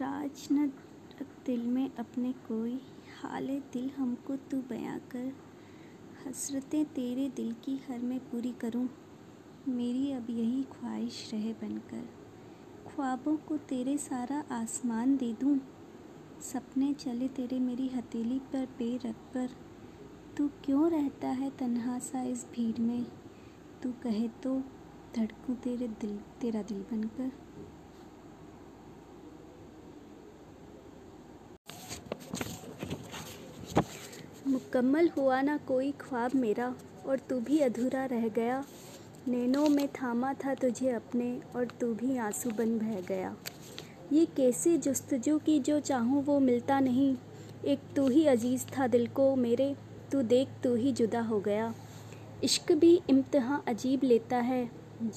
राज न दिल में अपने कोई हाले दिल हमको तू बयां कर, हसरतें तेरे दिल की हर मैं पूरी करूं। मेरी अब यही ख्वाहिश रहे बनकर, ख्वाबों को तेरे सारा आसमान दे दूं। सपने चले तेरे मेरी हथेली पर बेरग कर, तू क्यों रहता है तन्हा सा इस भीड़ में, तू कहे तो धड़कूं तेरा दिल बनकर। मुकम्मल हुआ ना कोई ख्वाब मेरा और तू भी अधूरा रह गया, नैनों में थामा था तुझे अपने और तू भी आंसू बन बह गया। ये कैसी जुस्तजू की जो चाहूँ वो मिलता नहीं, एक तू ही अजीज़ था दिल को मेरे, तू देख तू ही जुदा हो गया। इश्क भी इम्तिहान अजीब लेता है,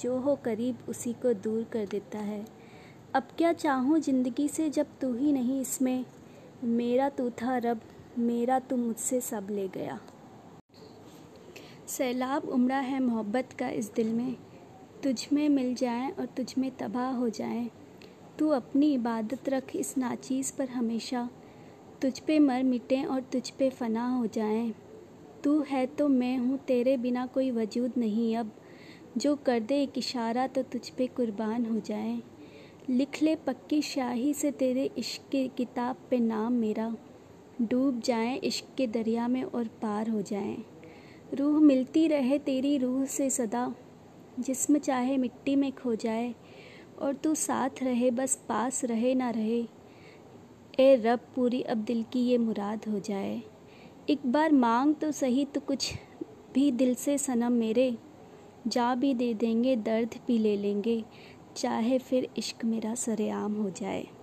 जो हो करीब उसी को दूर कर देता है। अब क्या चाहूँ ज़िंदगी से जब तू ही नहीं इसमें, मेरा तू था रब मेरा तू मुझसे सब ले गया। सैलाब उमड़ा है मोहब्बत का इस दिल में, तुझ में मिल जाएं और तुझ में तबाह हो जाएं। तू अपनी इबादत रख इस नाचीज़ पर हमेशा, तुझ पे मर मिटें और तुझ पे फना हो जाएं। तू है तो मैं हूँ तेरे बिना कोई वजूद नहीं, अब जो कर दे एक इशारा तो तुझ पे कुर्बान हो जाएं। लिख ले पक्की शाही से तेरे इश्क की किताब पे नाम मेरा, डूब जाएं इश्क के दरिया में और पार हो जाएं। रूह मिलती रहे तेरी रूह से सदा, जिस्म चाहे मिट्टी में खो जाए और तू साथ रहे बस पास रहे ना रहे। ए रब पूरी अब दिल की ये मुराद हो जाए, एक बार मांग तो सही तो कुछ भी दिल से सनम मेरे। जा भी दे देंगे दर्द भी ले लेंगे, चाहे फिर इश्क मेरा सरेआम हो जाए।